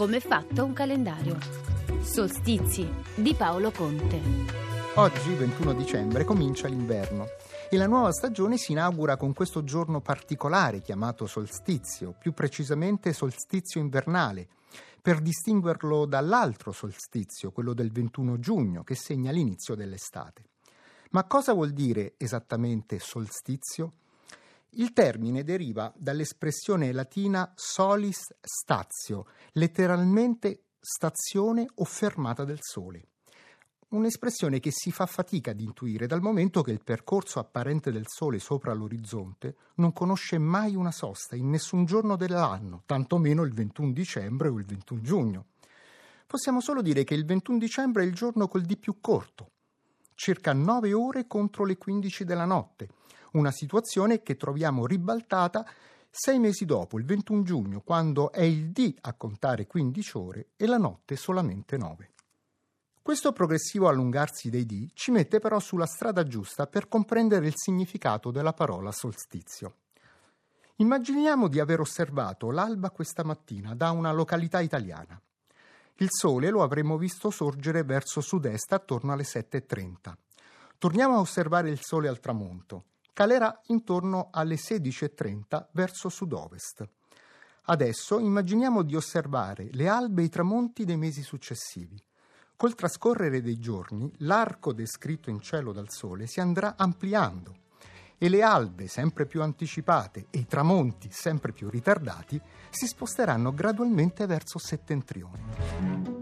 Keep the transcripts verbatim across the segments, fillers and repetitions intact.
Come è fatto un calendario. Solstizi di Paolo Conte. Oggi, ventuno dicembre, comincia l'inverno e la nuova stagione si inaugura con questo giorno particolare chiamato solstizio, più precisamente solstizio invernale, per distinguerlo dall'altro solstizio, quello del ventuno giugno, che segna l'inizio dell'estate. Ma cosa vuol dire esattamente solstizio? Il termine deriva dall'espressione latina solis statio, letteralmente stazione o fermata del sole. Un'espressione che si fa fatica ad intuire dal momento che il percorso apparente del sole sopra l'orizzonte non conosce mai una sosta in nessun giorno dell'anno, tantomeno il ventuno dicembre o il ventuno giugno. Possiamo solo dire che il ventuno dicembre è il giorno col dì più corto, circa nove ore contro le quindici della notte, una situazione che troviamo ribaltata sei mesi dopo, il ventuno giugno, quando è il dì a contare quindici ore e la notte solamente nove. Questo progressivo allungarsi dei dì ci mette però sulla strada giusta per comprendere il significato della parola solstizio. Immaginiamo di aver osservato l'alba questa mattina da una località italiana. Il sole lo avremmo visto sorgere verso sud-est attorno alle sette e trenta. Torniamo a osservare il sole al tramonto. Calerà intorno alle sedici e trenta verso sud-ovest. Adesso immaginiamo di osservare le albe e i tramonti dei mesi successivi. Col trascorrere dei giorni, l'arco descritto in cielo dal sole si andrà ampliando e le albe sempre più anticipate e i tramonti sempre più ritardati si sposteranno gradualmente verso settentrione.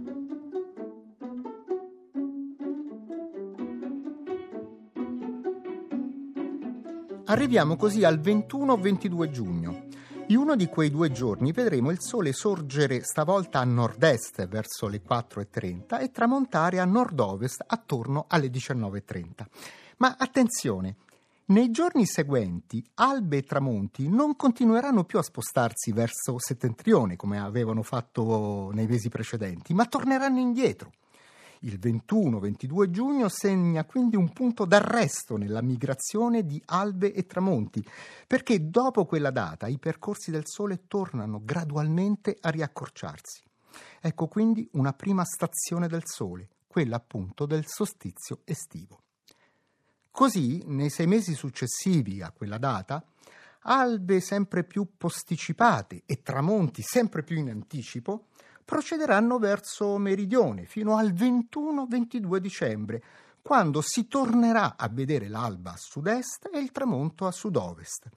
Arriviamo così al ventuno ventidue giugno. In uno di quei due giorni vedremo il sole sorgere stavolta a nord-est verso le quattro e trenta e tramontare a nord-ovest attorno alle diciannove e trenta. Ma attenzione! Nei giorni seguenti albe e tramonti non continueranno più a spostarsi verso settentrione come avevano fatto nei mesi precedenti, ma torneranno indietro. Il ventuno ventidue giugno segna quindi un punto d'arresto nella migrazione di albe e tramonti, perché dopo quella data i percorsi del sole tornano gradualmente a riaccorciarsi. Ecco quindi una prima stazione del sole, quella appunto del solstizio estivo. Così, nei sei mesi successivi a quella data, albe sempre più posticipate e tramonti sempre più in anticipo procederanno verso meridione fino al ventuno ventidue dicembre, quando si tornerà a vedere l'alba a sud-est e il tramonto a sud-ovest.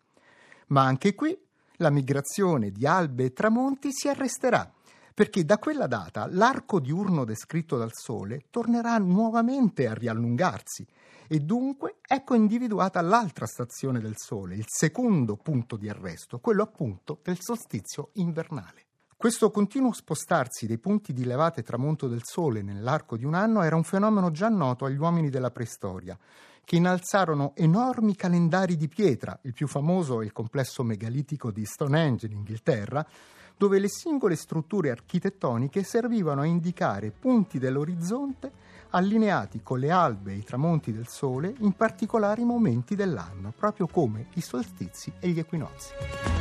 Ma anche qui la migrazione di albe e tramonti si arresterà, perché da quella data l'arco diurno descritto dal sole tornerà nuovamente a riallungarsi e dunque ecco individuata l'altra stazione del sole, il secondo punto di arresto, quello appunto del solstizio invernale. Questo continuo spostarsi dei punti di levata e tramonto del sole nell'arco di un anno era un fenomeno già noto agli uomini della preistoria, che innalzarono enormi calendari di pietra, il più famoso è il complesso megalitico di Stonehenge in Inghilterra, dove le singole strutture architettoniche servivano a indicare punti dell'orizzonte allineati con le albe e i tramonti del sole in particolari momenti dell'anno, proprio come i solstizi e gli equinozi.